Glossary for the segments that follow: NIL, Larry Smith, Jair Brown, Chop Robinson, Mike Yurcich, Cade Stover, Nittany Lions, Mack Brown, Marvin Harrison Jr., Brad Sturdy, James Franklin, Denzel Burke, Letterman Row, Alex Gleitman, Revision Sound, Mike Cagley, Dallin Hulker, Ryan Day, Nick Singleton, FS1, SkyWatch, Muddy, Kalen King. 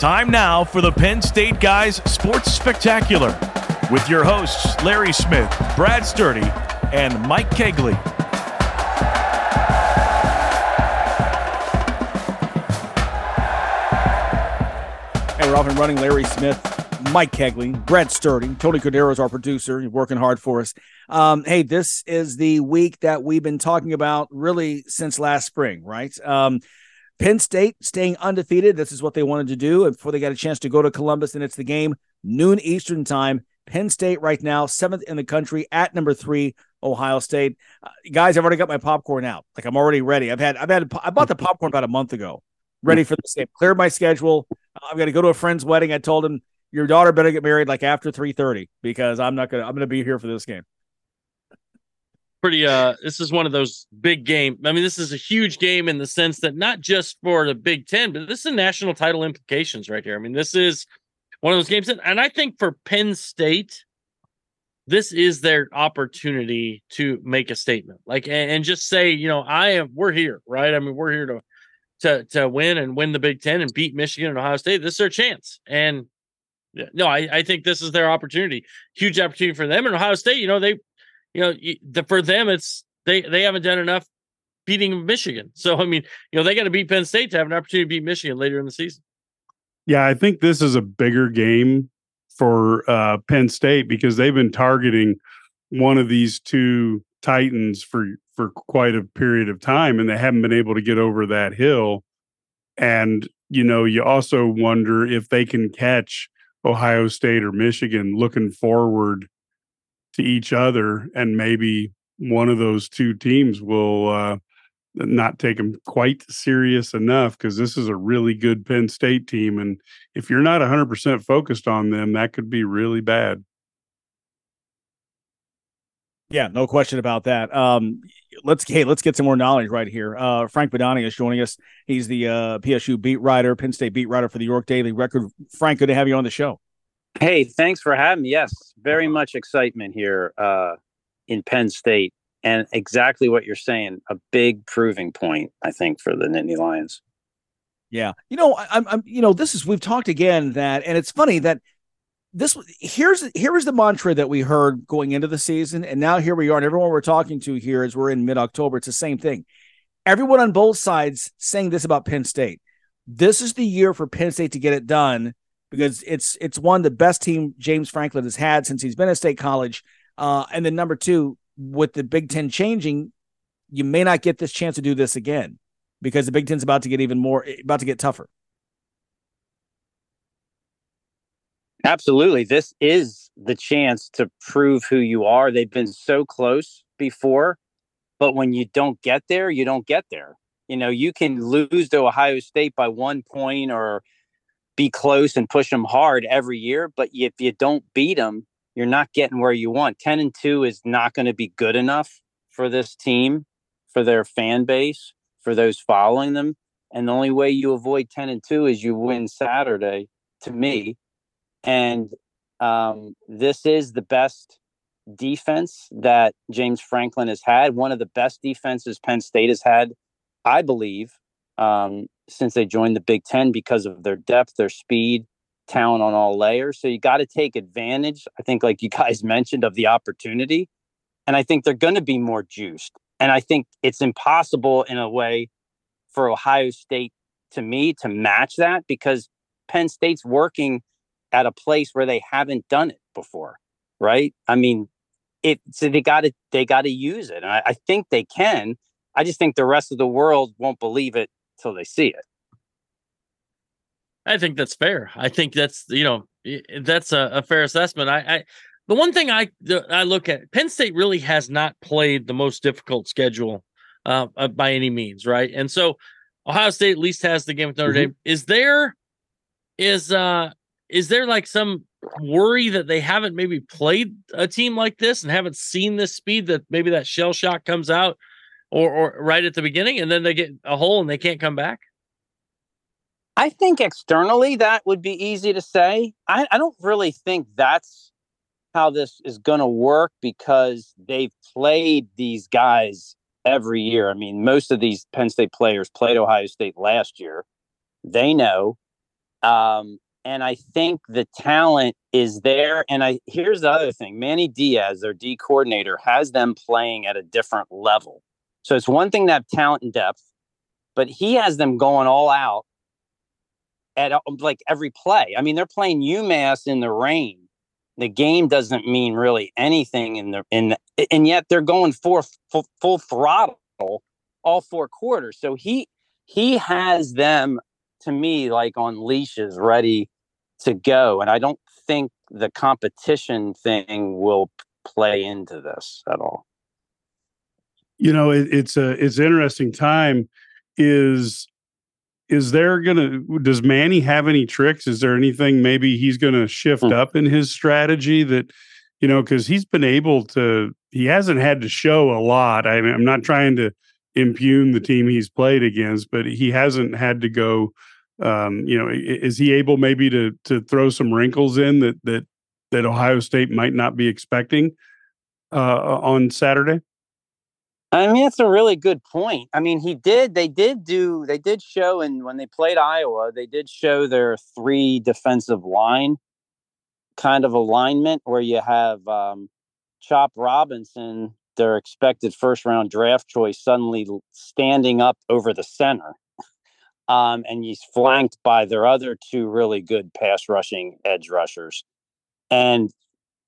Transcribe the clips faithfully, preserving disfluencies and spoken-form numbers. Time now for the Penn State Guys Sports Spectacular with your hosts, Larry Smith, Brad Sturdy, and Mike Cagley. Hey, we're off and running. Larry Smith, Mike Cagley, Brad Sturdy, Tony Cordero is our producer. He's working hard for us. Um, hey, this is the week that we've been talking about really since last spring, right? Um, Penn State staying undefeated. This is what they wanted to do before they got a chance to go to Columbus, and it's the game noon Eastern time. Penn State right now, seventh in the country at number three, Ohio State. Uh, guys, I've already got my popcorn out. Like I'm already ready. I've had, I've had, I bought the popcorn about a month ago, ready for this game. Cleared my schedule. Uh, I've got to go to a friend's wedding. I told him your daughter better get married like after three thirty because I'm not gonna, I'm gonna be here for this game. Pretty uh this is one of those big game. I mean, this is a huge game in the sense that not just for the Big Ten, but this is national title implications right here. I mean, this is one of those games that, and I think for Penn State, this is their opportunity to make a statement. Like and, and just say, you know, I am we're here, right? I mean, we're here to to to win and win the Big Ten and beat Michigan and Ohio State. This is their chance. And no, I, I think this is their opportunity. Huge opportunity for them. And Ohio State, you know, they You know, the, for them, it's they, they haven't done enough beating Michigan. So, I mean, you know, they got to beat Penn State to have an opportunity to beat Michigan later in the season. Yeah, I think this is a bigger game for uh, Penn State because they've been targeting one of these two Titans for, for quite a period of time, and they haven't been able to get over that hill. And, you know, you also wonder if they can catch Ohio State or Michigan looking forward to each other, and maybe one of those two teams will uh, not take them quite serious enough because this is a really good Penn State team, and if you're not one hundred percent focused on them, that could be really bad. Yeah, no question about that. Um, let's hey, let's get some more knowledge right here. Uh, Frank Bodani is joining us. He's the uh, P S U beat writer, Penn State beat writer for the York Daily Record. Frank, good to have you on the show. Hey, thanks for having me. Yes, very much excitement here uh, in Penn State. And exactly what you're saying, a big proving point, I think, for the Nittany Lions. Yeah. You know, I'm, I'm, you know, this is, we've talked again that, and it's funny that this, here's, here is the mantra that we heard going into the season. And now here we are, and everyone we're talking to here is we're in mid-October. It's the same thing. Everyone on both sides saying this about Penn State. This is the year for Penn State to get it done. Because it's it's one, the best team James Franklin has had since he's been at State College. Uh, and then number two, with the Big Ten changing, you may not get this chance to do this again because the Big Ten's about to get even more, about to get tougher. Absolutely. This is the chance to prove who you are. They've been so close before, but when you don't get there, you don't get there. You know, you can lose to Ohio State by one point or be close and push them hard every year, but if you don't beat them, you're not getting where you want. ten and two is not going to be good enough for this team, for their fan base, for those following them. And the only way you avoid ten and two is you win Saturday, to me. And um, this is the best defense that James Franklin has had, one of the best defenses Penn State has had, I believe, um, since they joined the Big Ten because of their depth, their speed, talent on all layers. So you got to take advantage, I think, like you guys mentioned, of the opportunity. And I think they're going to be more juiced. And I think it's impossible in a way for Ohio State, to me, to match that because Penn State's working at a place where they haven't done it before, right? I mean, it. so they got to they got to use it. And I, I think they can. I just think the rest of the world won't believe it till they see it. I think that's fair. I think that's, you know, that's a, a fair assessment. I, I, the one thing I, I look at, Penn State really has not played the most difficult schedule uh, by any means. Right. And so Ohio State at least has the game with Notre mm-hmm. Dame. Is there, is, uh, is there like some worry that they haven't maybe played a team like this and haven't seen this speed, that maybe that shell shock comes out Or, or right at the beginning, and then they get a hole and they can't come back? I think externally that would be easy to say. I, I don't really think that's how this is going to work because they've played these guys every year. I mean, most of these Penn State players played Ohio State last year. They know. Um, and I think the talent is there. And I here's the other thing. Manny Diaz, their D coordinator, has them playing at a different level. So it's one thing to have talent and depth, but he has them going all out at like every play. I mean, they're playing UMass in the rain. The game doesn't mean really anything in the in the, and yet they're going for full, full throttle all four quarters. So he he has them, to me, like on leashes, ready to go. And I don't think the competition thing will play into this at all. You know, it, it's a it's an interesting time. Is is there gonna does Manny have any tricks? Is there anything maybe he's gonna shift mm. up in his strategy that, you know, because he's been able to, he hasn't had to show a lot. I mean, I'm not trying to impugn the team he's played against, but he hasn't had to go. Um, you know, is he able maybe to to throw some wrinkles in that that that Ohio State might not be expecting uh, on Saturday? I mean, that's a really good point. I mean, he did, they did do, they did show, and when they played Iowa, they did show their three defensive line kind of alignment where you have um, Chop Robinson, their expected first round draft choice, suddenly standing up over the center. Um, and he's flanked by their other two really good pass rushing edge rushers. And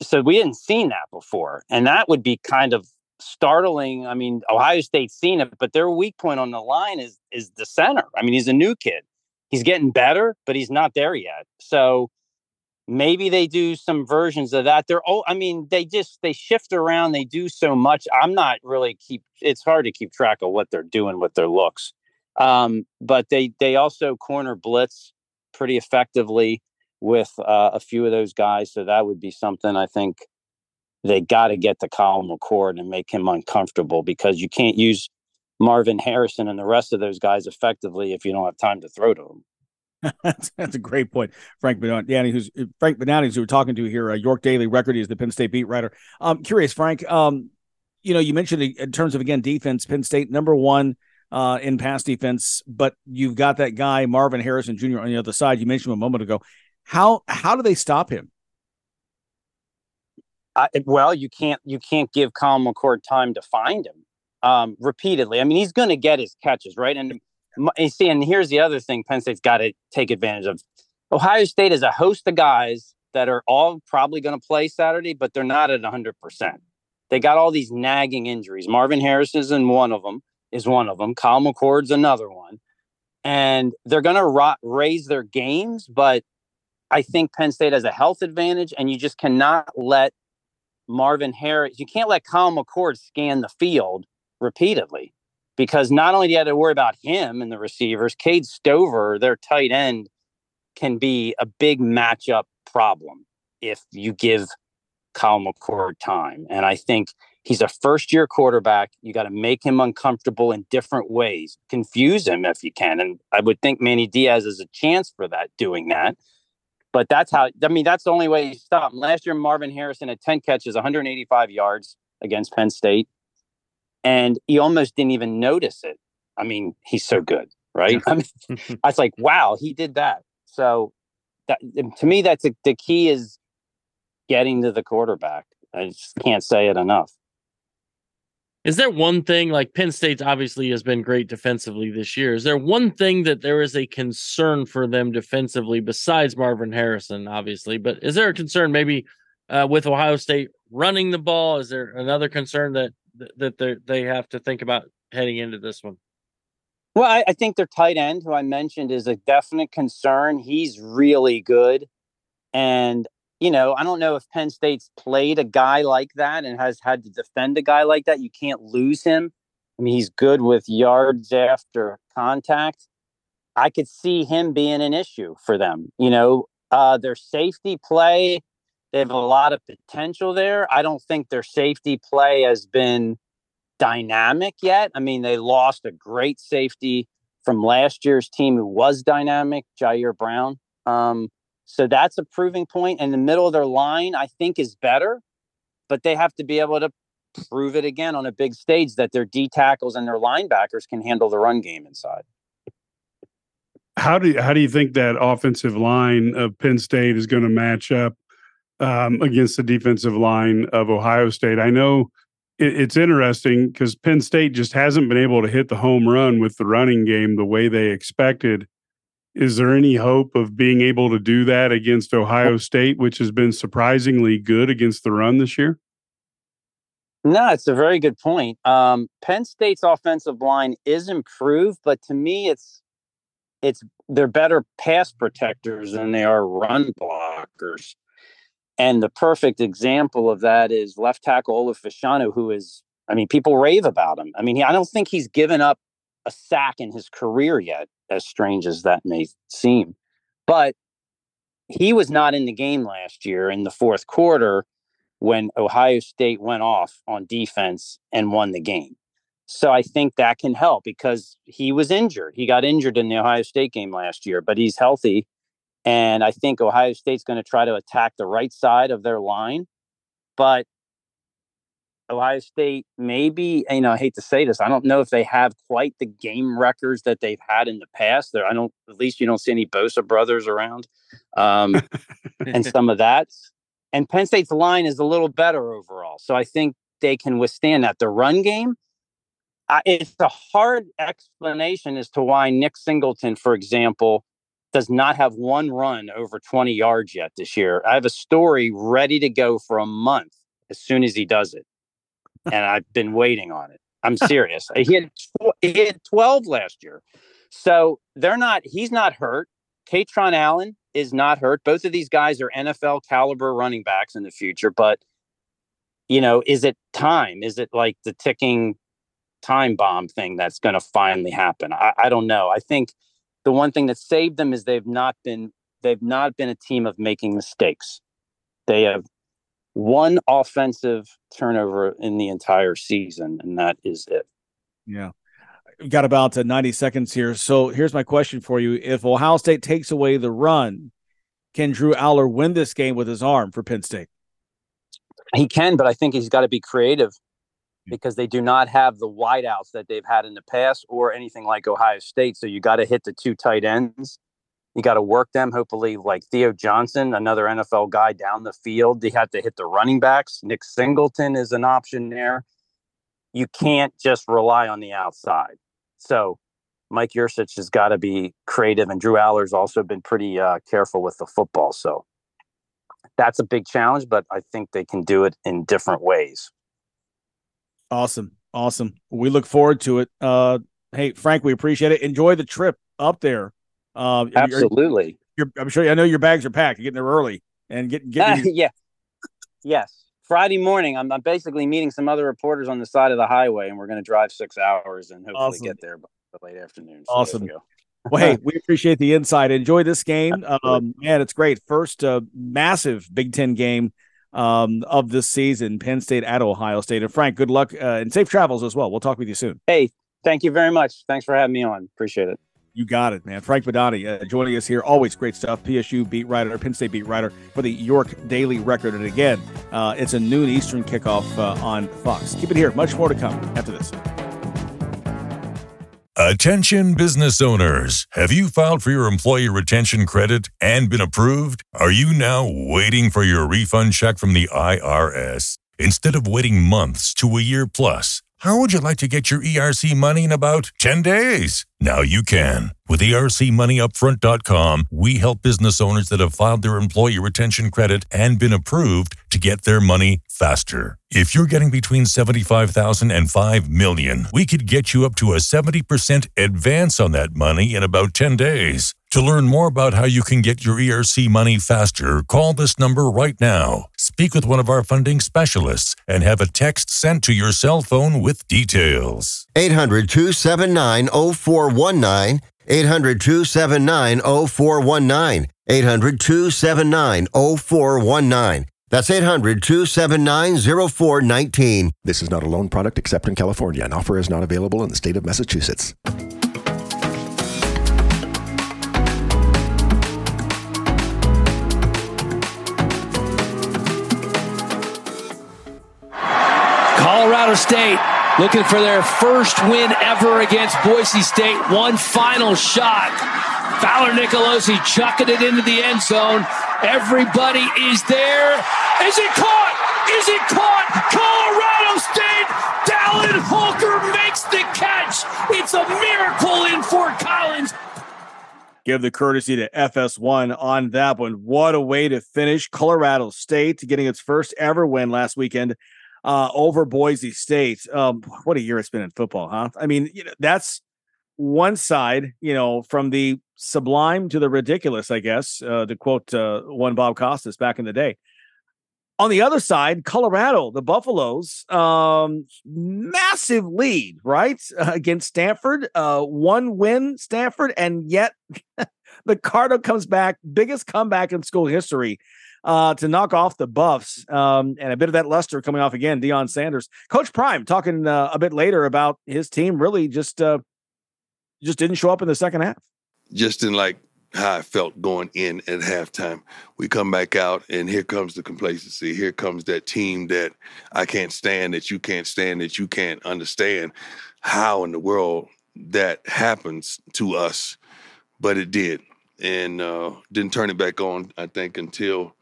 so we hadn't seen that before. And that would be kind of startling. I mean, Ohio State's seen it, but their weak point on the line is is the center. I mean, he's a new kid. He's getting better, but he's not there yet. So maybe they do some versions of that. They're all, I mean, they just, they shift around. They do so much. I'm not really keep, it's hard to keep track of what they're doing with their looks. Um, but they, they also corner blitz pretty effectively with uh, a few of those guys. So that would be something I think they got to get to Kyle McCord and make him uncomfortable, because you can't use Marvin Harrison and the rest of those guys effectively if you don't have time to throw to them. that's, that's a great point, Frank Bodani. Who's Frank Bodani? Who we're talking to here? Uh, York Daily Record. He's the Penn State beat writer. Um, curious, Frank. Um, you know, you mentioned in terms of again defense, Penn State number one uh, in pass defense, but you've got that guy Marvin Harrison Junior on the other side. You mentioned him a moment ago. How how do they stop him? I, well, you can't you can't give Kyle McCord time to find him um, repeatedly. I mean, he's going to get his catches, right? And you see, and here's the other thing Penn State's got to take advantage of. Ohio State is a host of guys that are all probably going to play Saturday, but they're not at one hundred percent. They got all these nagging injuries. Marvin Harrison is one of them, is one of them. Kyle McCord's another one. And they're going to ro- raise their games, but I think Penn State has a health advantage, and you just cannot let Marvin Harris, you can't let Kyle McCord scan the field repeatedly, because not only do you have to worry about him and the receivers, Cade Stover, their tight end, can be a big matchup problem if you give Kyle McCord time. And I think he's a first-year quarterback. You got to make him uncomfortable in different ways. Confuse him if you can. And I would think Manny Diaz is a chance for that, doing that. But that's how, I mean, that's the only way you stop him. Last year, Marvin Harrison had ten catches, one hundred eighty-five yards against Penn State. And he almost didn't even notice it. I mean, he's so good, right? I mean, I was like, wow, he did that. So that, to me, that's a, the key is getting to the quarterback. I just can't say it enough. Is there one thing, like Penn State's obviously has been great defensively this year. Is there one thing that there is a concern for them defensively besides Marvin Harrison, obviously, but is there a concern maybe uh, with Ohio State running the ball? Is there another concern that, that they have to think about heading into this one? Well, I, I think their tight end, who I mentioned, is a definite concern. He's really good. And you know, I don't know if Penn State's played a guy like that and has had to defend a guy like that. You can't lose him. I mean, he's good with yards after contact. I could see him being an issue for them. You know, uh, their safety play, they have a lot of potential there. I don't think their safety play has been dynamic yet. I mean, they lost a great safety from last year's team who was dynamic, Jair Brown. Um, So that's a proving point. And the middle of their line, I think, is better, but they have to be able to prove it again on a big stage that their D tackles and their linebackers can handle the run game inside. how do how do you think that offensive line of Penn State is going to match up um, against the defensive line of Ohio State? I know it, it's interesting because Penn State just hasn't been able to hit the home run with the running game the way they expected. Is there any hope of being able to do that against Ohio State, which has been surprisingly good against the run this year? No, it's a very good point. Um, Penn State's offensive line is improved, but to me, it's it's they're better pass protectors than they are run blockers. And the perfect example of that is left tackle Ola Fashanu, who is, I mean, people rave about him. I mean, he, I don't think he's given up a sack in his career yet, as strange as that may seem. But he was not in the game last year in the fourth quarter when Ohio State went off on defense and won the game. So I think that can help because he was injured. He got injured in the Ohio State game last year, but he's healthy. And I think Ohio State's going to try to attack the right side of their line. But Ohio State, maybe, you know, I hate to say this, I don't know if they have quite the game records that they've had in the past. There, I don't, at least you don't see any Bosa brothers around um, and some of that. And Penn State's line is a little better overall. So I think they can withstand that. The run game, I, it's a hard explanation as to why Nick Singleton, for example, does not have one run over twenty yards yet this year. I have a story ready to go for a month as soon as he does it. And I've been waiting on it. I'm serious. He had tw- he had twelve last year. So they're not, he's not hurt. Katron Allen is not hurt. Both of these guys are N F L caliber running backs in the future. But, you know, is it time? Is it like the ticking time bomb thing that's going to finally happen? I, I don't know. I think the one thing that saved them is they've not been, they've not been a team of making mistakes. They have one offensive turnover in the entire season, and that is it. Yeah. We've got about ninety seconds here. So here's my question for you. If Ohio State takes away the run, can Drew Allar win this game with his arm for Penn State? He can, but I think he's got to be creative because they do not have the wideouts that they've had in the past or anything like Ohio State. So you got to hit the two tight ends. You got to work them, hopefully, like Theo Johnson, another N F L guy down the field. They have to hit the running backs. Nick Singleton is an option there. You can't just rely on the outside. So Mike Yurcich has got to be creative, and Drew Allar's also been pretty uh, careful with the football. So that's a big challenge, but I think they can do it in different ways. Awesome. Awesome. We look forward to it. Uh, hey, Frank, we appreciate it. Enjoy the trip up there. Um, absolutely. You're, you're, I'm sure. I know your bags are packed. You're getting there early and getting. Getting uh, yeah. Yes. Friday morning, I'm, I'm basically meeting some other reporters on the side of the highway, and we're going to drive six hours and hopefully awesome. Get there by the late afternoon. So awesome. Go. Well, hey, we appreciate the insight. Enjoy this game, um, man. It's great. First uh, massive Big Ten game um, of this season. Penn State at Ohio State. And Frank, good luck uh, and safe travels as well. We'll talk with you soon. Hey, thank you very much. Thanks for having me on. Appreciate it. You got it, man. Frank Bodani uh, joining us here. Always great stuff. P S U beat writer, Penn State beat writer for the York Daily Record. And again, uh, it's a noon Eastern kickoff uh, on Fox. Keep it here. Much more to come after this. Attention business owners. Have you filed for your employee retention credit and been approved? Are you now waiting for your refund check from the I R S? Instead of waiting months to a year plus, how would you like to get your E R C money in about ten days? Now you can. With E R C money upfront dot com, we help business owners that have filed their employee retention credit and been approved to get their money faster. If you're getting between seventy-five thousand dollars and five million dollars, we could get you up to a seventy percent advance on that money in about ten days. To learn more about how you can get your E R C money faster, call this number right now. Speak with one of our funding specialists and have a text sent to your cell phone with details. eight hundred two seven nine oh four one nine. eight hundred two seven nine oh four one nine. eight hundred two seven nine oh four one nine. That's eight hundred two seven nine oh four one nine. This is not a loan product except in California. An offer is not available in the state of Massachusetts. Colorado State looking for their first win ever against Boise State. One final shot Fowler Nicolosi chucking it into the end zone. Everybody is there. Is it caught? Is it caught? Colorado State. Dallin Hulker makes the catch. It's a miracle in Fort Collins. Give the courtesy to F S one on that one. What a way to finish. Colorado State getting its first ever win last weekend uh, over Boise State. Um, what a year it's been in football, huh? I mean, you know, that's one side, you know, from the sublime to the ridiculous, I guess, uh, to quote uh, one Bob Costas back in the day. On the other side, Colorado, the Buffaloes, um, massive lead, right, uh, against Stanford. Uh, one win, Stanford, and yet the Cardinal comes back, biggest comeback in school history, uh, to knock off the Buffs. Um, and a bit of that luster coming off again, Deion Sanders. Coach Prime talking uh, a bit later about his team really just uh, just didn't show up in the second half. Just in like. How I felt going in at halftime. We come back out, and here comes the complacency. Here comes that team that I can't stand, that you can't stand, that you can't understand how in the world that happens to us. But it did, and uh, didn't turn it back on, I think, until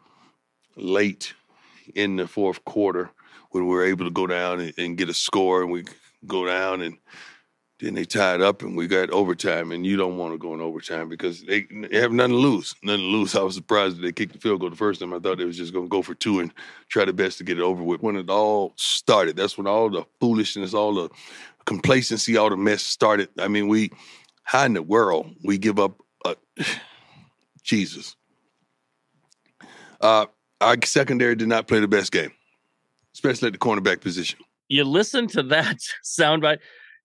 late in the fourth quarter when we were able to go down and, and get a score, and we go down and then they tied up, and we got overtime, and you don't want to go in overtime because they have nothing to lose. Nothing to lose. I was surprised that they kicked the field goal the first time. I thought they was just going to go for two and try their best to get it over with. When it all started, that's when all the foolishness, all the complacency, all the mess started. I mean, we, how in the world, we give up a, Jesus. Uh, our secondary did not play the best game, especially at the cornerback position. You listen to that soundbite.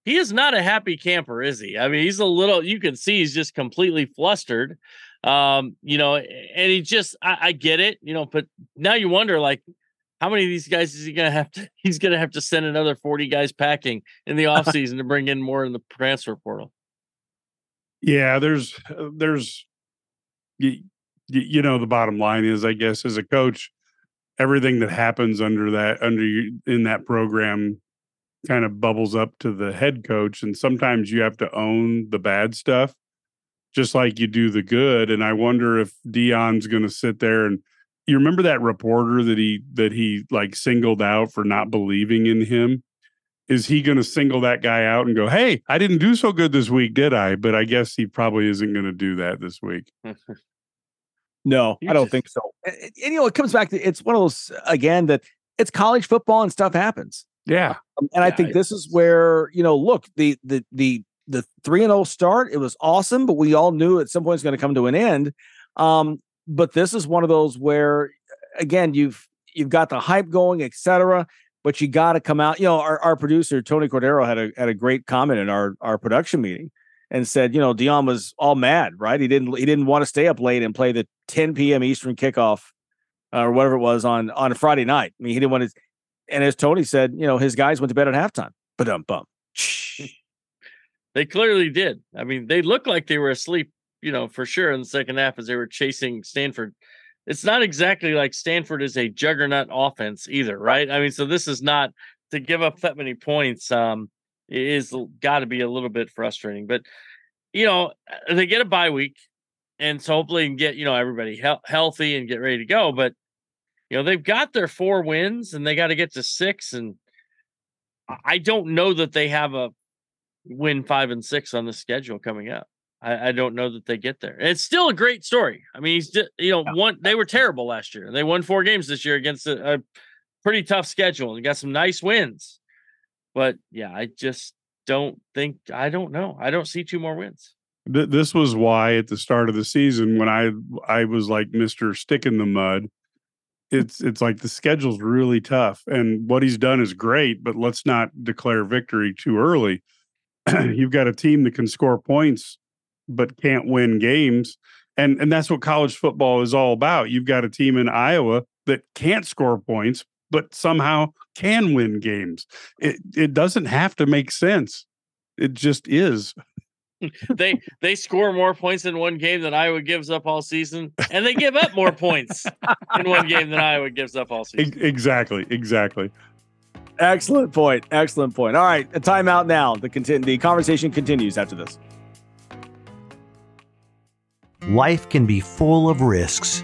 He is not a happy camper, is he? I mean, he's a little, you can see he's just completely flustered, um, you know, and he just, I, I get it, you know, but now you wonder, like, how many of these guys is he going to have to, he's going to have to send another forty guys packing in the offseason to bring in more in the transfer portal. Yeah, there's, there's, you, you know, the bottom line is, I guess, as a coach, everything that happens under that, under you, in that program kind of bubbles up to the head coach, and sometimes you have to own the bad stuff just like you do the good. And I wonder if Deion's going to sit there, and you remember that reporter that he that he like singled out for not believing in him? Is he going to single that guy out and go, hey, I didn't do so good this week, did I? But I guess he probably isn't going to do that this week. No, I don't think so. And, and you know, it comes back to, it's one of those again that it's college football and stuff happens. Yeah. Um, and yeah, I think this is where, you know, look, the the the the three and oh start, it was awesome, but we all knew at some point it's going to come to an end. Um, but this is one of those where, again, you've you've got the hype going, et cetera, but you got to come out. You know, our, our producer, Tony Cordero, had a had a great comment in our our production meeting and said, you know, Deion was all mad, right? He didn't he didn't want to stay up late and play the ten p.m. Eastern kickoff uh, or whatever it was on on a Friday night. I mean, he didn't want to. And as Tony said, you know, his guys went to bed at halftime. Ba-dum-bum. They clearly did. I mean, they looked like they were asleep, you know, for sure in the second half as they were chasing Stanford. It's not exactly like Stanford is a juggernaut offense either, right? I mean, so this is not to give up that many points. Um, it is got to be a little bit frustrating. But, you know, they get a bye week. And so hopefully they can get, you know, everybody he- healthy and get ready to go. But you know, they've got their four wins and they got to get to six. And I don't know that they have a win five and six on the schedule coming up. I, I don't know that they get there. And it's still a great story. I mean, he's just, you know, one, they were terrible last year. They won four games this year against a, a pretty tough schedule and got some nice wins. But yeah, I just don't think, I don't know. I don't see two more wins. This was why at the start of the season, when I, I was like Mister Stick in the Mud, It's it's like the schedule's really tough, and what he's done is great, but let's not declare victory too early. You've got a team that can score points but can't win games, and and that's what college football is all about. You've got a team in Iowa that can't score points but somehow can win games. It it doesn't have to make sense. It just is. they they score more points in one game than Iowa gives up all season, and they give up more points in one game than Iowa gives up all season. Exactly, exactly. Excellent point, excellent point. All right, a timeout now. The, conti- the conversation continues after this. Life can be full of risks.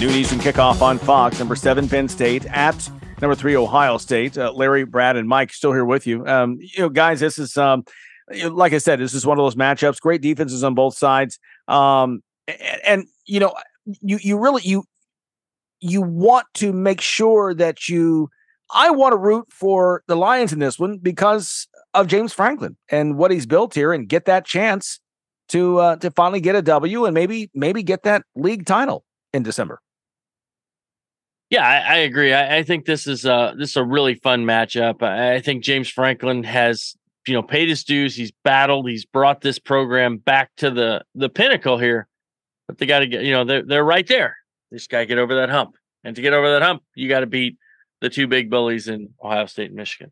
Noon Eastern kickoff on Fox. Number seven, Penn State at number three, Ohio State. Uh, Larry, Brad, and Mike still here with you. Um, you know, guys, this is um, like I said, this is one of those matchups. Great defenses on both sides. Um, And, and, you know, you, you really, you, you want to make sure that you, I want to root for the Lions in this one because of James Franklin and what he's built here, and get that chance to, uh, to finally get a W and maybe, maybe get that league title in December. Yeah, I, I agree. I, I think this is a, this is a really fun matchup. I, I think James Franklin has, you know, paid his dues. He's battled, he's brought this program back to the, the pinnacle here. But they got to get, you know, they're, they're right there. They just got to get over that hump. And to get over that hump, you got to beat the two big bullies in Ohio State and Michigan.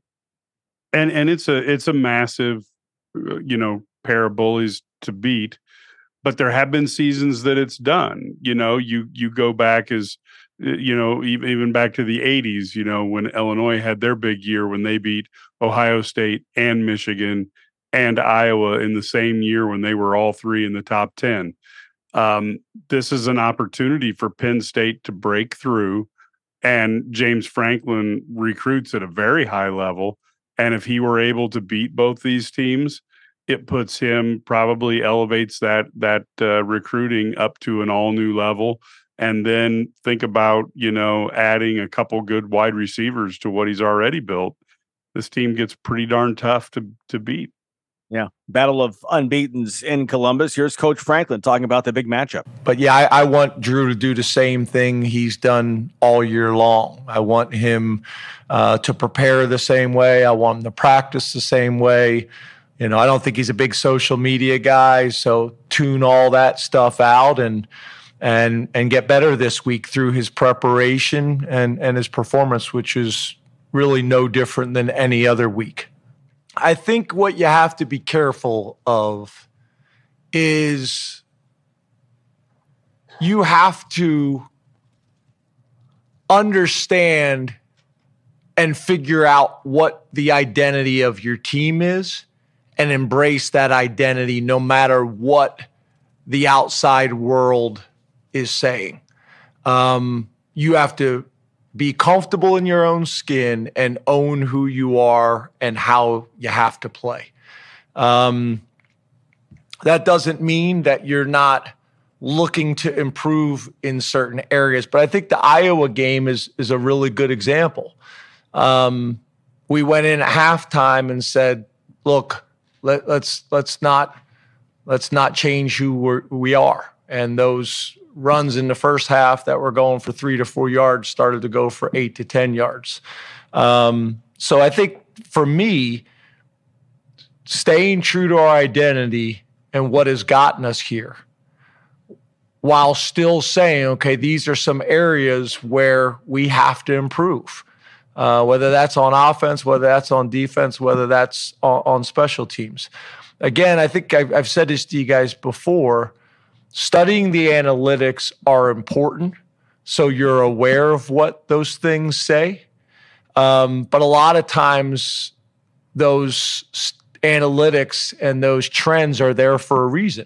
And and it's a it's a massive, you know, pair of bullies to beat. But there have been seasons that it's done. You know, you you go back as, you know, even, even back to the eighties, you know, when Illinois had their big year when they beat Ohio State and Michigan and Iowa in the same year when they were all three in the top ten. Um, this is an opportunity for Penn State to break through, and James Franklin recruits at a very high level. And if he were able to beat both these teams, it puts him, probably elevates that, that, uh, recruiting up to an all new level. And then think about, you know, adding a couple good wide receivers to what he's already built. This team gets pretty darn tough to, to beat. Yeah. Battle of unbeatens in Columbus. Here's Coach Franklin talking about the big matchup. But yeah, I, I want Drew to do the same thing he's done all year long. I want him uh, to prepare the same way. I want him to practice the same way. You know, I don't think he's a big social media guy, so tune all that stuff out and and and get better this week through his preparation and, and his performance, which is really no different than any other week. I think what you have to be careful of is you have to understand and figure out what the identity of your team is and embrace that identity no matter what the outside world is saying. Um, you have to be comfortable in your own skin and own who you are and how you have to play. Um, that doesn't mean that you're not looking to improve in certain areas, but I think the Iowa game is, is a really good example. Um, we went in at halftime and said, look, let, let's, let's not, let's not change who we're, who we are. And those runs in the first half that were going for three to four yards started to go for eight to ten yards. Um, so I think for me, staying true to our identity and what has gotten us here, while still saying, okay, these are some areas where we have to improve, uh, whether that's on offense, whether that's on defense, whether that's on, on special teams. Again, I think I've, I've said this to you guys before. Studying the analytics are important, so you're aware of what those things say. Um, but a lot of times, those analytics and those trends are there for a reason,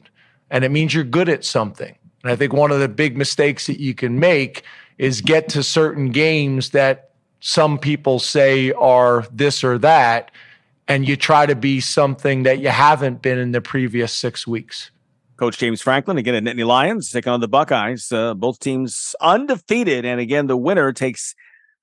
and it means you're good at something. And I think one of the big mistakes that you can make is get to certain games that some people say are this or that, and you try to be something that you haven't been in the previous six weeks. Coach James Franklin, again, at Nittany Lions, taking on the Buckeyes. Uh, both teams undefeated, and again, the winner takes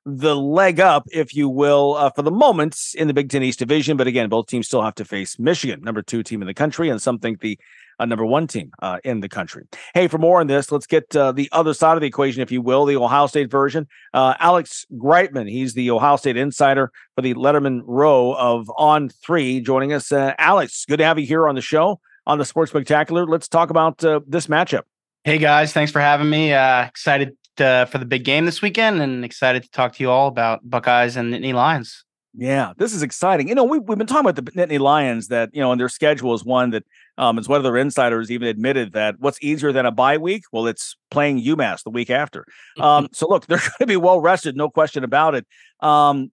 the leg up, if you will, uh, for the moment in the Big Ten East Division. But again, both teams still have to face Michigan, number two team in the country, and some think the uh, number one team uh, in the country. Hey, for more on this, let's get uh, the other side of the equation, if you will, the Ohio State version. Uh, Alex Gleitman, he's the Ohio State insider for the Letterman Row of On three, joining us. Uh, Alex, good to have you here on the show. On the Sports Spectacular, let's talk about uh, this matchup. Hey guys, thanks for having me. Uh, excited uh, for the big game this weekend, and excited to talk to you all about Buckeyes and Nittany Lions. Yeah, this is exciting. You know, we've we've been talking about the Nittany Lions that you know, and their schedule is one that um, is one of their insiders even admitted that what's easier than a bye week? Well, it's playing UMass the week after. Um, so look, they're going to be well rested, no question about it. Um,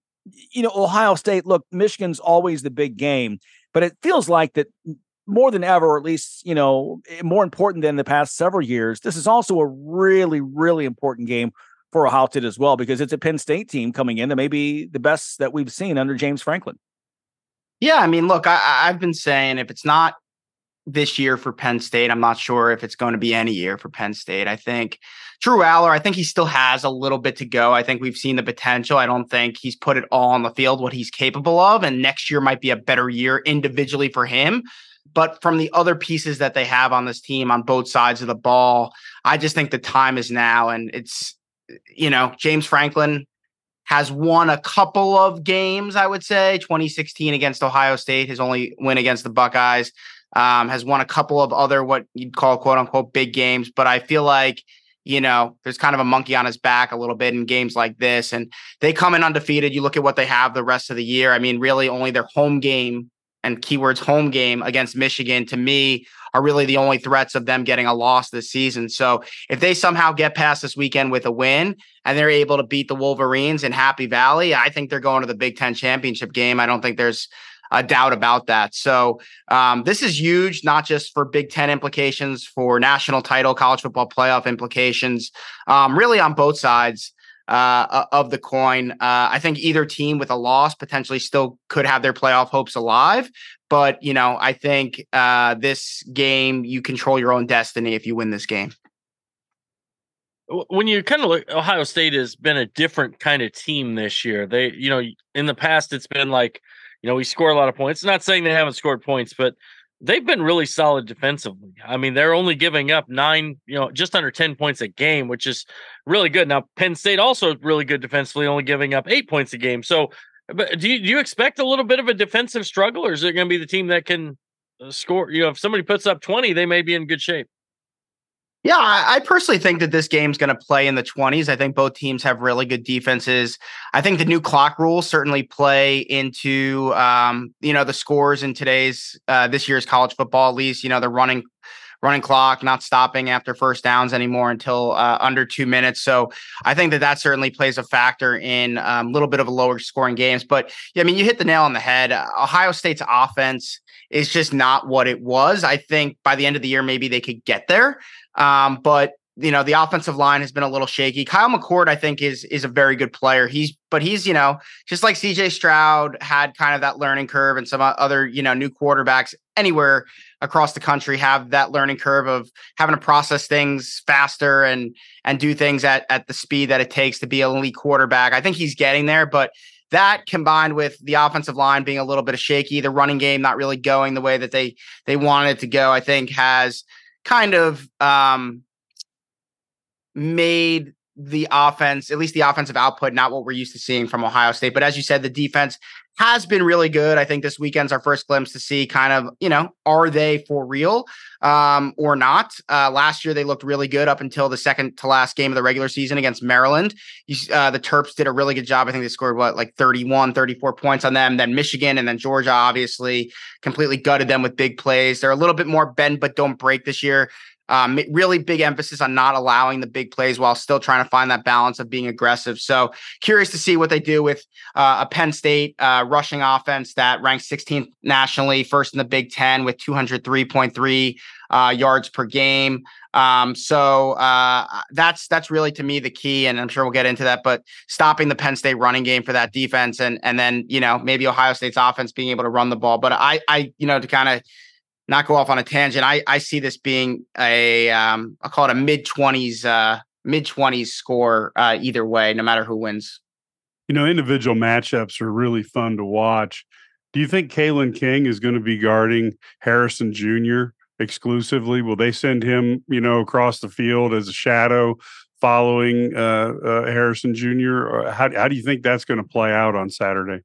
you know, Ohio State. Look, Michigan's always the big game, but it feels like that. More than ever, or at least, you know, more important than the past several years, this is also a really, really important game for Ohio State as well, because it's a Penn State team coming in that may be the best that we've seen under James Franklin. Yeah, I mean, look, I, I've been saying if it's not this year for Penn State, I'm not sure if it's going to be any year for Penn State. I think Drew Allar, I think he still has a little bit to go. I think we've seen the potential. I don't think he's put it all on the field, what he's capable of, and next year might be a better year individually for him. But from the other pieces that they have on this team on both sides of the ball, I just think the time is now. And it's, you know, James Franklin has won a couple of games, I would say. twenty sixteen against Ohio State, his only win against the Buckeyes, um, has won a couple of other what you'd call quote unquote big games. But I feel like, you know, there's kind of a monkey on his back a little bit in games like this. And they come in undefeated. You look at what they have the rest of the year. I mean, really only their home game and keywords home game against Michigan, to me, are really the only threats of them getting a loss this season. So if they somehow get past this weekend with a win and they're able to beat the Wolverines in Happy Valley, I think they're going to the Big Ten championship game. I don't think there's a doubt about that. So um, this is huge, not just for Big Ten implications, for national title, college football playoff implications, um, really on both sides Uh, of the coin. Uh, I think either team with a loss potentially still could have their playoff hopes alive. But, you know, I think uh, this game, you control your own destiny if you win this game. When you kind of look, Ohio State has been a different kind of team this year. They, you know, in the past, it's been like, you know, we score a lot of points. Not saying they haven't scored points, but they've been really solid defensively. I mean, they're only giving up nine, you know, just under ten points a game, which is really good. Now, Penn State also really good defensively, only giving up eight points a game. So but do you, do you expect a little bit of a defensive struggle, or is it going to be the team that can score? You know, if somebody puts up twenty, they may be in good shape. Yeah, I personally think that this game's going to play in the twenties. I think both teams have really good defenses. I think the new clock rules certainly play into, um, you know, the scores in today's, uh, this year's college football, at least, you know, the running running clock, not stopping after first downs anymore until uh, under two minutes. So I think that that certainly plays a factor in a um, little bit of a lower scoring games. But, yeah, I mean, you hit the nail on the head. Uh, Ohio State's offense is just not what it was. I think by the end of the year, maybe they could get there. Um, but, you know, the offensive line has been a little shaky. Kyle McCord, I think, is is a very good player. He's but he's, you know, just like C J. Stroud had kind of that learning curve, and some other, you know, new quarterbacks anywhere across the country have that learning curve of having to process things faster and and do things at, at the speed that it takes to be an elite quarterback. I think he's getting there, but that combined with the offensive line being a little bit of shaky, the running game not really going the way that they they wanted it to go, I think has kind of um, made the offense, at least the offensive output, not what we're used to seeing from Ohio State. But as you said, the defense has been really good. I think this weekend's our first glimpse to see kind of, you know, are they for real um, or not? Uh, last year, they looked really good up until the second to last game of the regular season against Maryland. You, uh, the Terps did a really good job. I think they scored, what, like thirty-one, thirty-four points on them. Then Michigan and then Georgia, obviously, completely gutted them with big plays. They're a little bit more bend but don't break this year. Um, really big emphasis on not allowing the big plays while still trying to find that balance of being aggressive. So curious to see what they do with uh, a Penn State uh, rushing offense that ranks sixteenth nationally, first in the Big Ten with two oh three point three uh, yards per game. Um, so uh, that's that's really, to me, the key. And I'm sure we'll get into that, but stopping the Penn State running game for that defense, and and then, you know, maybe Ohio State's offense being able to run the ball. But I, I you know, to kind of not go off on a tangent, I, I see this being a, um, I'll call it a mid-twenties, uh, mid-twenties score uh, either way, no matter who wins. You know, individual matchups are really fun to watch. Do you think Kalen King is going to be guarding Harrison Junior exclusively? Will they send him, you know, across the field as a shadow following uh, uh, Harrison Junior? Or how, how do you think that's going to play out on Saturday?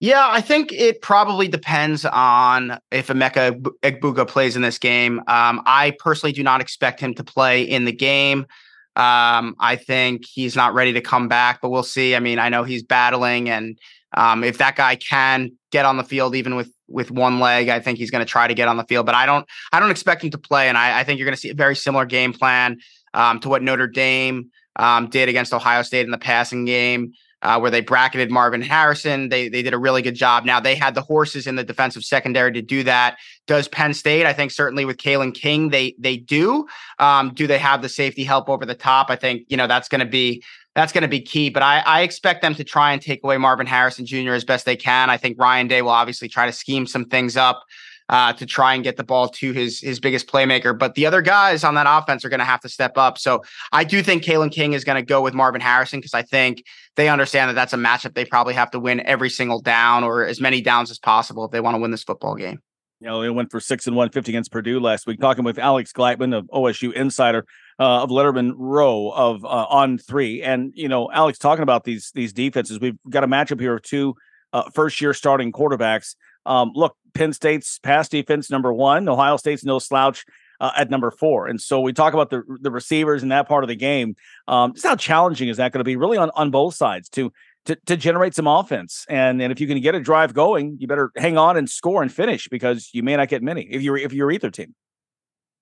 Yeah, I think it probably depends on if Emeka Egbuga plays in this game. Um, I personally do not expect him to play in the game. Um, I think he's not ready to come back, but we'll see. I mean, I know he's battling, and um, if that guy can get on the field even with with one leg, I think he's going to try to get on the field. But I don't, I don't expect him to play, and I, I think you're going to see a very similar game plan um, to what Notre Dame um, did against Ohio State in the passing game. Uh, where they bracketed Marvin Harrison. They they did a really good job. Now, they had the horses in the defensive secondary to do that. Does Penn State? I think certainly with Kalen King, they they do. Um, do they have the safety help over the top? I think, you know, that's going to be that's going to be key. But I, I expect them to try and take away Marvin Harrison Junior as best they can. I think Ryan Day will obviously try to scheme some things up uh, to try and get the ball to his his biggest playmaker. But the other guys on that offense are going to have to step up. So I do think Kalen King is going to go with Marvin Harrison, because I think they understand that that's a matchup they probably have to win every single down, or as many downs as possible, if they want to win this football game. Yeah, you know, they went for six and one fifty against Purdue last week. Talking with Alex Gleitman of O S U Insider, uh, of Letterman Row, of uh, On three, and you know, Alex, talking about these these defenses, we've got a matchup here of two uh, first year starting quarterbacks. Um, look, Penn State's pass defense, number one. Ohio State's no slouch uh, at number four. And so we talk about the the receivers in that part of the game. Um, just how challenging is that going to be, really, on, on both sides to, to to generate some offense? And and if you can get a drive going, you better hang on and score and finish, because you may not get many if you're if you're either team.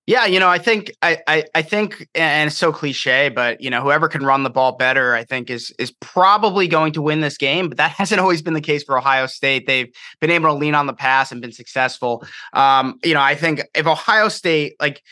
Yeah, you know, I think I, I I think, and it's so cliche, but you know, whoever can run the ball better, I think, is is probably going to win this game. But that hasn't always been the case for Ohio State. They've been able to lean on the pass and been successful. Um, you know, I think if Ohio State, like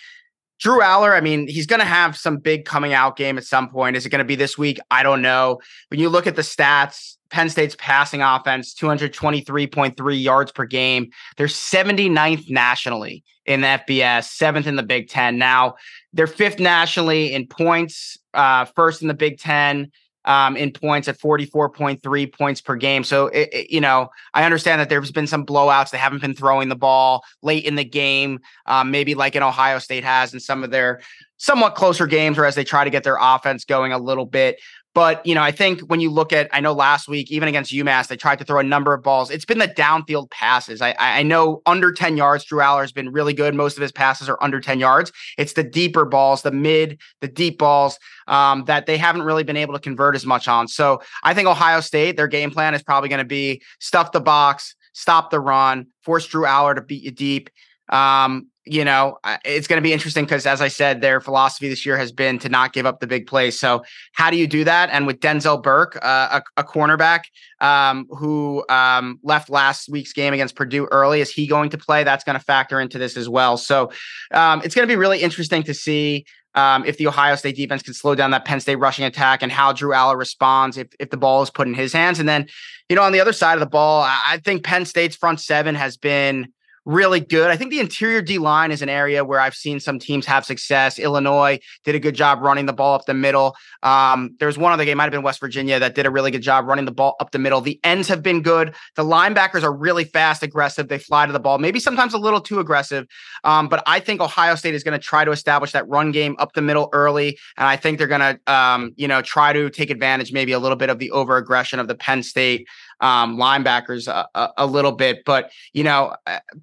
Drew Allar, I mean, he's going to have some big coming out game at some point. Is it going to be this week? I don't know. When you look at the stats, Penn State's passing offense, two twenty-three point three yards per game. They're seventy-ninth nationally in the F B S, seventh in the Big Ten. Now, they're fifth nationally in points, uh, first in the Big Ten um, in points at forty-four point three points per game. So, it, it, you know, I understand that there's been some blowouts. They haven't been throwing the ball late in the game, um, maybe like an Ohio State has in some of their somewhat closer games, or as they try to get their offense going a little bit. But, you know, I think when you look at, I know last week, even against UMass, they tried to throw a number of balls. It's been the downfield passes. I I know under ten yards, Drew Allar has been really good. Most of his passes are under ten yards. It's the deeper balls, the mid, the deep balls um, that they haven't really been able to convert as much on. So I think Ohio State, their game plan is probably going to be stuff the box, stop the run, force Drew Allar to beat you deep. Um, You know, it's going to be interesting because, as I said, their philosophy this year has been to not give up the big plays. So how do you do that? And with Denzel Burke, uh, a, a cornerback um, who um, left last week's game against Purdue early, is he going to play? That's going to factor into this as well. So um, it's going to be really interesting to see um, if the Ohio State defense can slow down that Penn State rushing attack, and how Drew Allar responds if, if the ball is put in his hands. And then, you know, on the other side of the ball, I, I think Penn State's front seven has been really good. I think the interior D line is an area where I've seen some teams have success. Illinois did a good job running the ball up the middle. Um, there's one other game, might have been West Virginia, that did a really good job running the ball up the middle. The ends have been good. The linebackers are really fast, aggressive. They fly to the ball, maybe sometimes a little too aggressive. Um, but I think Ohio State is going to try to establish that run game up the middle early. And I think they're going to, um, you know, try to take advantage maybe a little bit of the over aggression of the Penn State Um, linebackers a, a, a little bit. But, you know,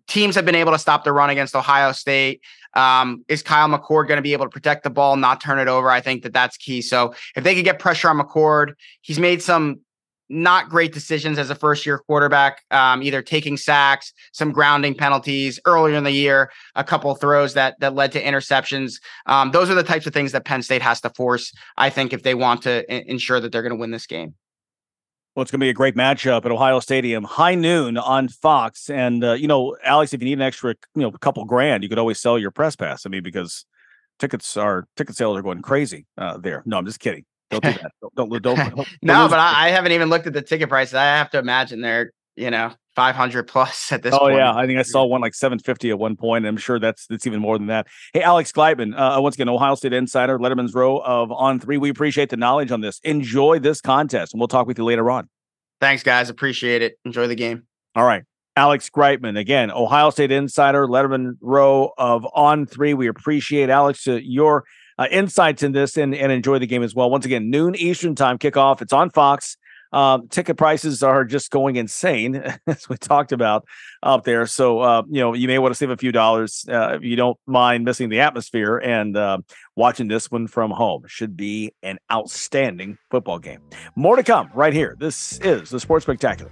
teams have been able to stop the run against Ohio State. Um, is Kyle McCord going to be able to protect the ball, not turn it over? I think that that's key. So if they could get pressure on McCord, he's made some not great decisions as a first-year quarterback, um, either taking sacks, some grounding penalties earlier in the year, a couple throws that that led to interceptions. Um, those are the types of things that Penn State has to force, I think, if they want to I- ensure that they're going to win this game. Well, it's going to be a great matchup at Ohio Stadium, high noon on Fox. And, uh, you know, Alex, if you need an extra, you know, couple grand, you could always sell your press pass. I mean, because tickets are ticket sales are going crazy uh, there. No, I'm just kidding. Don't do that. Don't, don't, don't, don't No, but I, I haven't even looked at the ticket prices. I have to imagine they're, you know, five hundred plus at this oh, point. Oh, yeah. I think I saw one like seven fifty at one point. I'm sure that's that's even more than that. Hey, Alex Gleitman, uh, once again, Ohio State insider, Letterman's Row of On three. We appreciate the knowledge on this. Enjoy this contest, and we'll talk with you later on. Thanks, guys. Appreciate it. Enjoy the game. All right. Alex Gleitman, again, Ohio State insider, Letterman Row of On three. We appreciate, Alex, uh, your Uh, insights in this and, and enjoy the game as well. Once again, noon Eastern time kickoff. It's on Fox. Uh, ticket prices are just going insane, as we talked about up there. So, uh, you know, you may want to save a few dollars uh, if you don't mind missing the atmosphere and uh, watching this one from home. Should be an outstanding football game. More to come right here. This is the Sports Spectacular.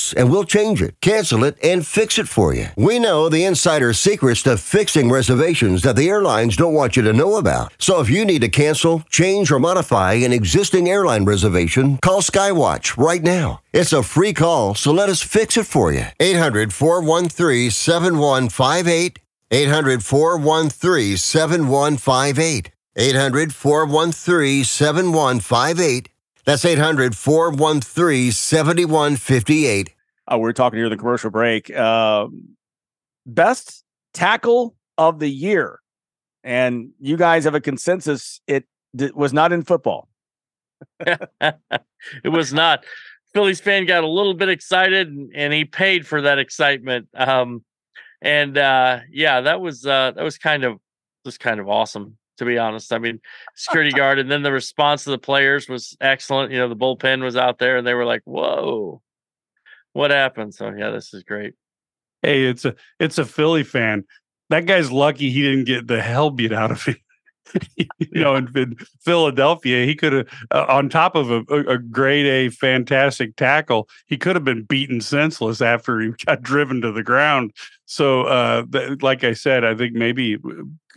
and we'll change it, cancel it, and fix it for you. We know the insider secrets to fixing reservations that the airline Airlines don't want you to know about. So if you need to cancel, change, or modify an existing airline reservation, call SkyWatch right now. It's a free call, so let us fix it for you. eight hundred, four one three, seven one five eight. eight hundred, four one three, seven one five eight. eight hundred, four one three, seven one five eight. That's eight hundred, four one three, seven one five eight. Oh, we were talking here in the commercial break. Uh, best tackle of the year. And you guys have a consensus. It d- was not in football. It was not. Phillies fan got a little bit excited, and, and he paid for that excitement. Um, and uh, yeah, that was uh, that was kind of just kind of awesome, to be honest. I mean, security guard, and then the response to the players was excellent. You know, the bullpen was out there, and they were like, "Whoa, what happened?" So yeah, this is great. Hey, it's a it's a Philly fan. That guy's lucky he didn't get the hell beat out of him. you know, in, in Philadelphia, he could have, uh, on top of a, a grade A fantastic tackle, he could have been beaten senseless after he got driven to the ground. So, uh, th- like I said, I think maybe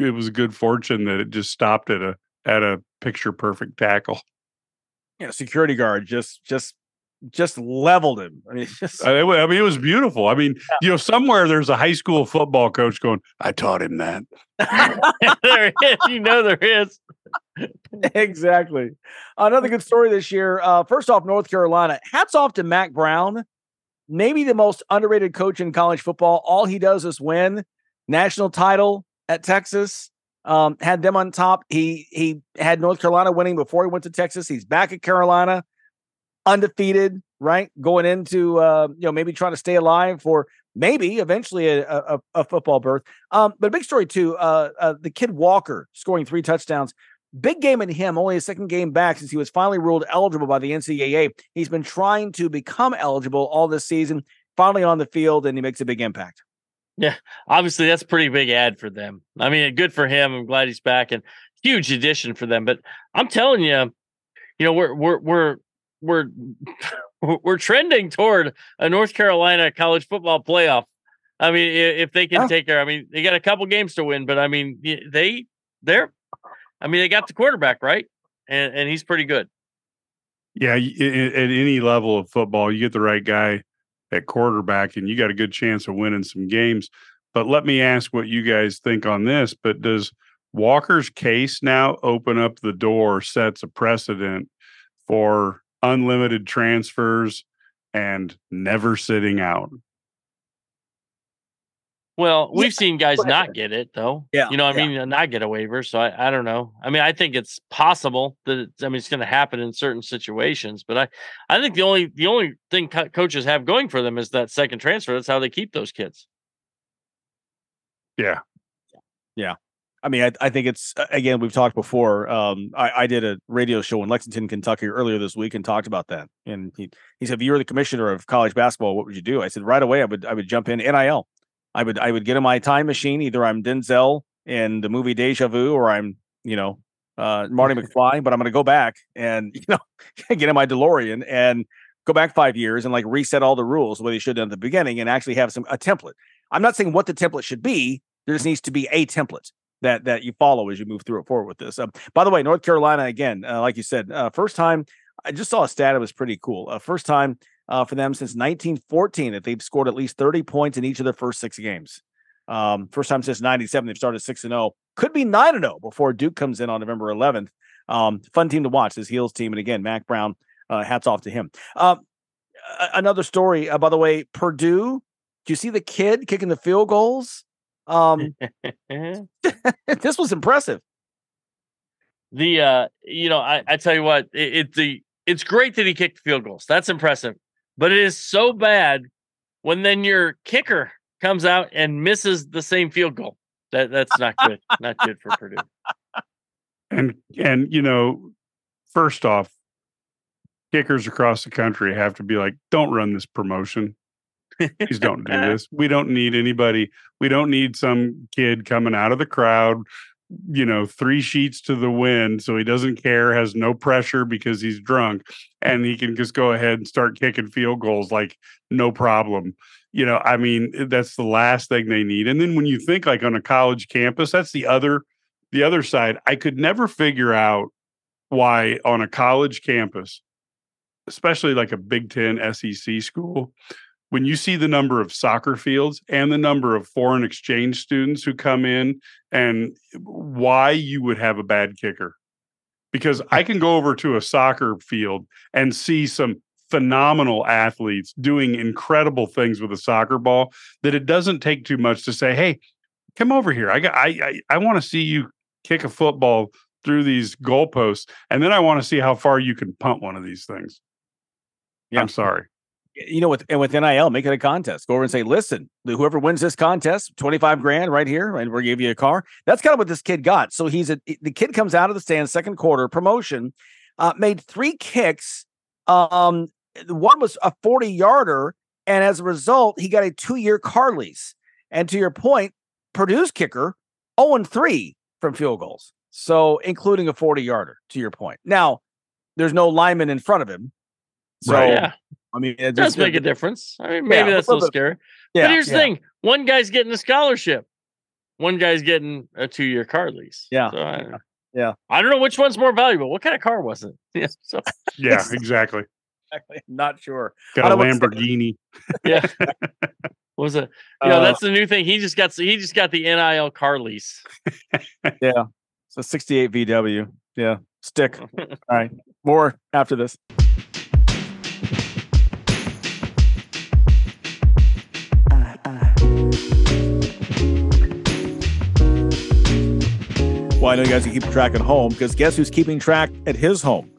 it was good fortune that it just stopped at a at a picture perfect tackle. Yeah, security guard just just. just leveled him. I mean, just... I mean, it was beautiful. I mean, yeah. You know, somewhere there's a high school football coach going, I taught him that. There is. You know, there is. Exactly. Another good story this year. Uh, first off, North Carolina. Hats off to Mack Brown, maybe the most underrated coach in college football. All he does is win. National title at Texas. Um, had them on top. He, he had North Carolina winning before he went to Texas. He's back at Carolina. Undefeated, right? Going into, uh, you know, maybe trying to stay alive for maybe eventually a, a, a football berth. Um, but a big story too, uh, uh, the kid Walker scoring three touchdowns. Big game in him, only his second game back since he was finally ruled eligible by the N C double A. He's been trying to become eligible all this season, finally on the field, and he makes a big impact. Yeah, obviously that's a pretty big ad for them. I mean, good for him. I'm glad he's back and huge addition for them. But I'm telling you, you know, we're, we're, we're, We're we're trending toward a North Carolina college football playoff. I mean, if they can yeah. take care, I mean, they got a couple games to win, but I mean, they they're, I mean, they got the quarterback right, and and he's pretty good. Yeah, at any level of football, you get the right guy at quarterback, and you got a good chance of winning some games. But let me ask what you guys think on this. But does Walker's case now open up the door, sets a precedent for unlimited transfers and never sitting out? Well, we've yeah, seen guys not get it though. Yeah. You know, I yeah. mean, not get a waiver. So I, I don't know. I mean, I think it's possible that it's, I mean, it's going to happen in certain situations, but I, I think the only, the only thing co- coaches have going for them is that second transfer. That's how they keep those kids. Yeah. Yeah. I mean, I, I think it's, again, we've talked before. Um, I, I did a radio show in Lexington, Kentucky earlier this week and talked about that. And he, he said, if you were the commissioner of college basketball, what would you do? I said, right away, I would, I would jump in N I L. I would, I would get in my time machine. Either I'm Denzel in the movie Deja Vu, or I'm, you know, uh, Marty McFly, but I'm going to go back and, you know, get in my DeLorean and go back five years and like reset all the rules the way they should have done at the beginning and actually have some, a template. I'm not saying what the template should be. There just needs to be a template that, that you follow as you move through it forward with this. Um, by the way, North Carolina, again, uh, like you said, uh, first time, I just saw a stat. It was pretty cool. Uh, first time uh, for them since nineteen fourteen that they've scored at least thirty points in each of their first six games. Um, first time since ninety-seven, they've started six and oh. Could be nine and oh before Duke comes in on November eleventh. Um, fun team to watch, this Heels team. And again, Mack Brown, uh, hats off to him. Uh, another story, uh, by the way, Purdue, do you see the kid kicking the field goals? Um, this was impressive. The, uh, you know, I, I tell you what, it, it, the, it's great that he kicked field goals. That's impressive, but it is so bad when then your kicker comes out and misses the same field goal. That that's not good. Not good for Purdue. And, and, you know, first off, kickers across the country have to be like, don't run this promotion. Please don't do this. We don't need anybody. We don't need some kid coming out of the crowd, you know, three sheets to the wind. So he doesn't care, has no pressure because he's drunk, and he can just go ahead and start kicking field goals. Like, no problem. You know, I mean, that's the last thing they need. And then when you think like on a college campus, that's the other, the other side. I could never figure out why on a college campus, especially like a Big Ten S E C school, when you see the number of soccer fields and the number of foreign exchange students who come in, and why you would have a bad kicker. Because I can go over to a soccer field and see some phenomenal athletes doing incredible things with a soccer ball that it doesn't take too much to say, hey, come over here. I got, I, I, I want to see you kick a football through these goalposts. And then I want to see how far you can punt one of these things. Yeah. I'm sorry. You know, with and with N I L, make it a contest. Go over and say, listen, whoever wins this contest, twenty-five grand right here, and we'll give you a car. That's kind of what this kid got. So he's a, the kid comes out of the stand, second quarter, promotion, uh, made three kicks. Um, one was a forty-yarder, and as a result, he got a two-year car lease. And to your point, Purdue's kicker, oh and three from field goals, so including a forty-yarder, to your point. Now, there's no lineman in front of him. So, right, yeah. I mean, it, it does make it, a difference. I mean, maybe yeah, that's a little scary. Yeah, but here's yeah. the thing: one guy's getting a scholarship, one guy's getting a two-year car lease. Yeah, so I don't know. yeah. I don't know which one's more valuable. What kind of car was it? Yeah, so. yeah, exactly. Exactly. Not sure. Got a Lamborghini. yeah. What was it? You know, uh, that's the new thing. He just got he just got the N I L car lease. yeah. So sixty-eight V W. Yeah. Stick. All right. More after this. Well, I know you guys can keep track at home, because guess who's keeping track at his home?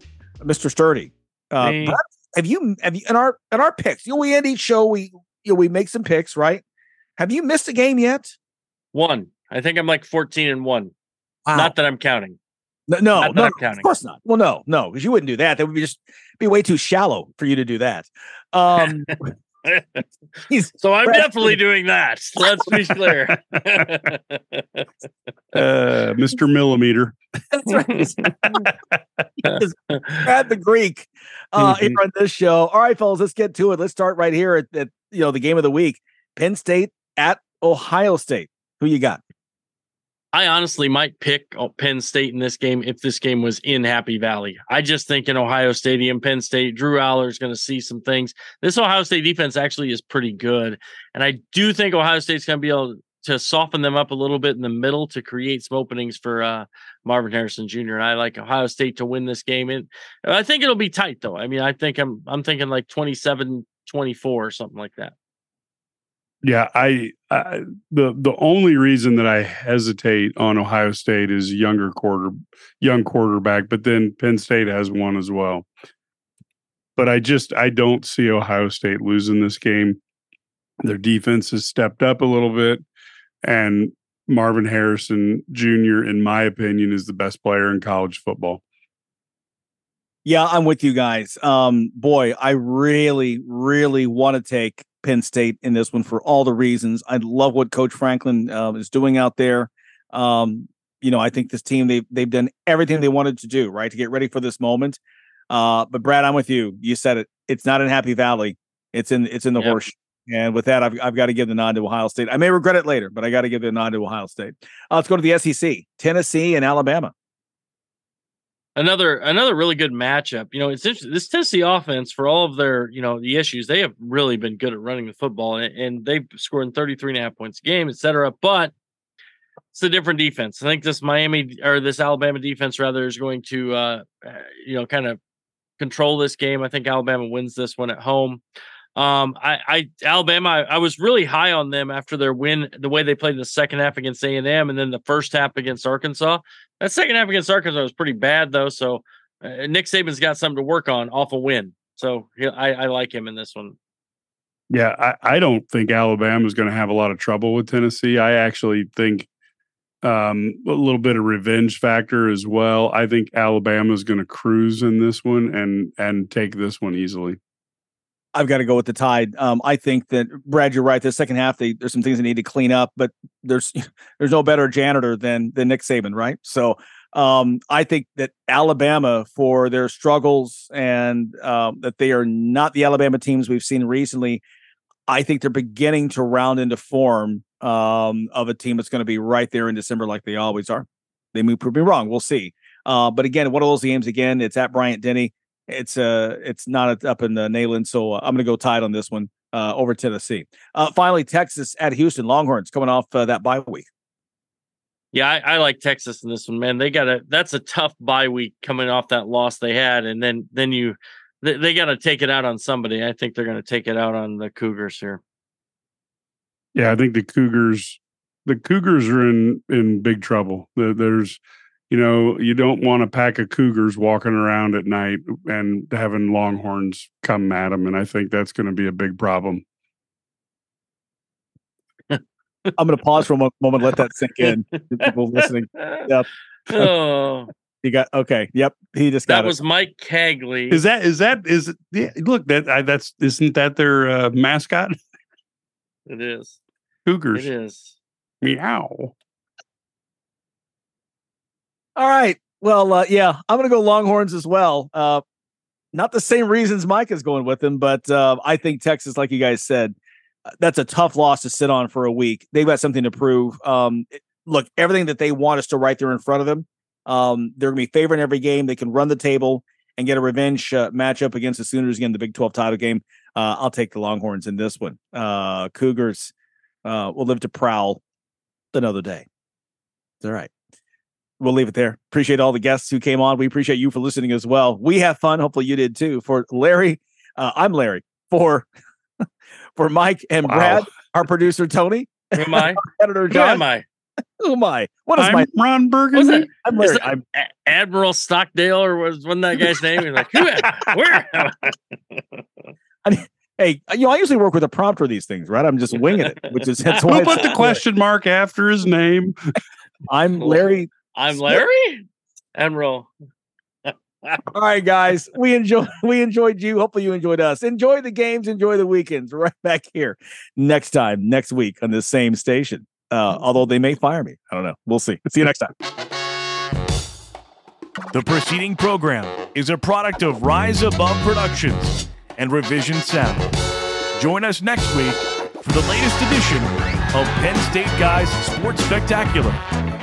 Mister Sturdy. Uh, hey. Have you have you in our in our picks? You know, we end each show, we you know, we make some picks, right? Have you missed a game yet? One. I think I'm like fourteen and one. Wow. Not that I'm counting. No, no, not no, I'm counting. Of course not. Well, no, no, because you wouldn't do that. That would be just be way too shallow for you to do that. Um So I'm definitely doing that. Let's be clear. uh, Mister Millimeter. That's right. Brad the Greek uh, mm-hmm. here on this show. All right, fellas, let's get to it. Let's start right here at, at you know the game of the week. Penn State at Ohio State. Who you got? I honestly might pick Penn State in this game if this game was in Happy Valley. I just think in Ohio Stadium, Penn State, Drew Allar is going to see some things. This Ohio State defense actually is pretty good, and I do think Ohio State's going to be able to soften them up a little bit in the middle to create some openings for uh, Marvin Harrison Junior And I like Ohio State to win this game. And I think it'll be tight, though. I mean, I think I'm I'm thinking like twenty-seven twenty-four or something like that. Yeah, I, I the the only reason that I hesitate on Ohio State is younger quarter young quarterback, but then Penn State has one as well. But I just I don't see Ohio State losing this game. Their defense has stepped up a little bit, and Marvin Harrison Junior, in my opinion, is the best player in college football. Yeah, I'm with you guys. Um, boy, I really, really want to take Penn State in this one for all the reasons. I love what Coach Franklin uh, is doing out there. Um, you know, I think this team, they've, they've done everything they wanted to do, right, to get ready for this moment. Uh, but, Brad, I'm with you. You said it. It's not in Happy Valley. It's in it's in the yep. horse. And with that, I've, I've got to give the nod to Ohio State. I may regret it later, but I got to give the nod to Ohio State. Uh, let's go to the S E C, Tennessee and Alabama. Another another really good matchup. You know, it's interesting. This Tennessee offense, for all of their, you know, the issues, they have really been good at running the football, and, and they've scored thirty-three and a half points a game, et cetera. But it's a different defense. I think this Miami or this Alabama defense, rather, is going to, uh, you know, kind of control this game. I think Alabama wins this one at home. Um, I, I Alabama, I, I was really high on them after their win, the way they played in the second half against A and M and then the first half against Arkansas. That second half against Arkansas was pretty bad, though. So uh, Nick Saban's got something to work on off a win. So he, I, I like him in this one. Yeah, I, I don't think Alabama is going to have a lot of trouble with Tennessee. I actually think um, a little bit of revenge factor as well. I think Alabama is going to cruise in this one and and take this one easily. I've got to go with the Tide. Um, I think that, Brad, you're right. The second half, they, there's some things they need to clean up, but there's there's no better janitor than than Nick Saban, right? So um, I think that Alabama, for their struggles and um, that they are not the Alabama teams we've seen recently, I think they're beginning to round into form um, of a team that's going to be right there in December like they always are. They may prove me wrong. We'll see. Uh, but again, one of those games, again, it's at Bryant-Denny. It's uh, it's not up in uh, Neyland, so uh, I'm going to go Tide on this one uh, over Tennessee. Uh, finally, Texas at Houston. Longhorns coming off uh, that bye week. Yeah, I, I like Texas in this one, man. They got a that's a tough bye week coming off that loss they had, and then then you they, they got to take it out on somebody. I think they're going to take it out on the Cougars here. Yeah, I think the Cougars the Cougars are in in big trouble. There, there's You know, you don't want a pack of Cougars walking around at night and having Longhorns come at them, and I think that's going to be a big problem. I'm going to pause for a moment, let that sink in. People listening, yep. Oh, you got okay. Yep, he just got that it. was Mike Cagley. Is that is that is yeah? Look, that I, that's isn't that their uh, mascot? It is Cougars. It is meow. All right. Well, uh, yeah, I'm going to go Longhorns as well. Uh, not the same reasons Mike is going with him, but uh, I think Texas, like you guys said, that's a tough loss to sit on for a week. They've got something to prove. Um, look, everything that they want is to right there in front of them. Um, they're going to be favoring every game. They can run the table and get a revenge uh, matchup against the Sooners again, the Big twelve title game. Uh, I'll take the Longhorns in this one. Uh, Cougars uh, will live to prowl another day. It's all right. We'll leave it there. Appreciate all the guests who came on. We appreciate you for listening as well. We have fun. Hopefully you did too. For Larry, uh, I'm Larry. For for Mike and wow. Brad, our producer Tony. Who am I? Editor John. Who am I? Who am I? What is I'm my Ron Burgundy? I'm Larry. I'm A- Admiral Stockdale, or was wasn't that guy's name? He's like, who? Where? I mean, hey, you know, I usually work with a prompter these things, right? I'm just winging it, which is that's why. Who put the question mark after his name? I'm Larry. I'm Larry Emerald. All right, guys, we enjoy we enjoyed you. Hopefully you enjoyed us. Enjoy the games. Enjoy the weekends. We're right back here next time, next week on this same station. Uh, although they may fire me. I don't know. We'll see. See you next time. The preceding program is a product of Rise Above Productions and Revision Sound. Join us next week for the latest edition of Penn State Guys Sports Spectacular.